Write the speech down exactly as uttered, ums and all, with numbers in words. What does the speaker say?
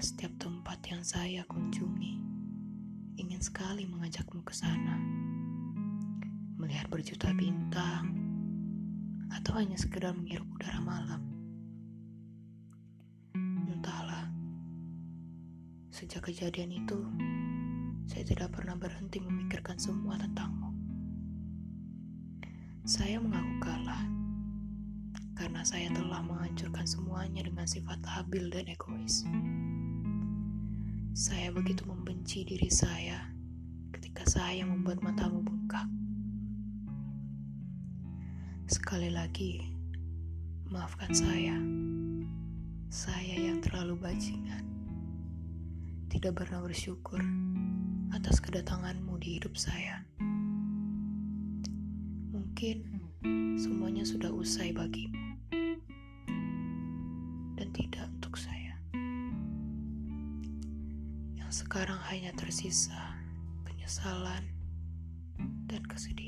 setiap tempat yang saya kunjungi. Ingin sekali mengajakmu ke sana, melihat berjuta bintang, atau hanya sekedar menghirup udara malam. Entahlah, sejak kejadian itu, saya tidak pernah berhenti memikirkan semua tentangmu. Saya mengaku kalah, karena saya telah menghancurkan semuanya dengan sifat habil dan egois. Saya begitu membenci diri saya ketika saya membuat matamu bengkak. Sekali lagi, maafkan saya. Saya yang terlalu bajingan, tidak pernah bersyukur atas kedatanganmu di hidup saya. Mungkin semuanya sudah usai bagimu, dan tidak untuk saya. Sekarang hanya tersisa penyesalan dan kesedihan.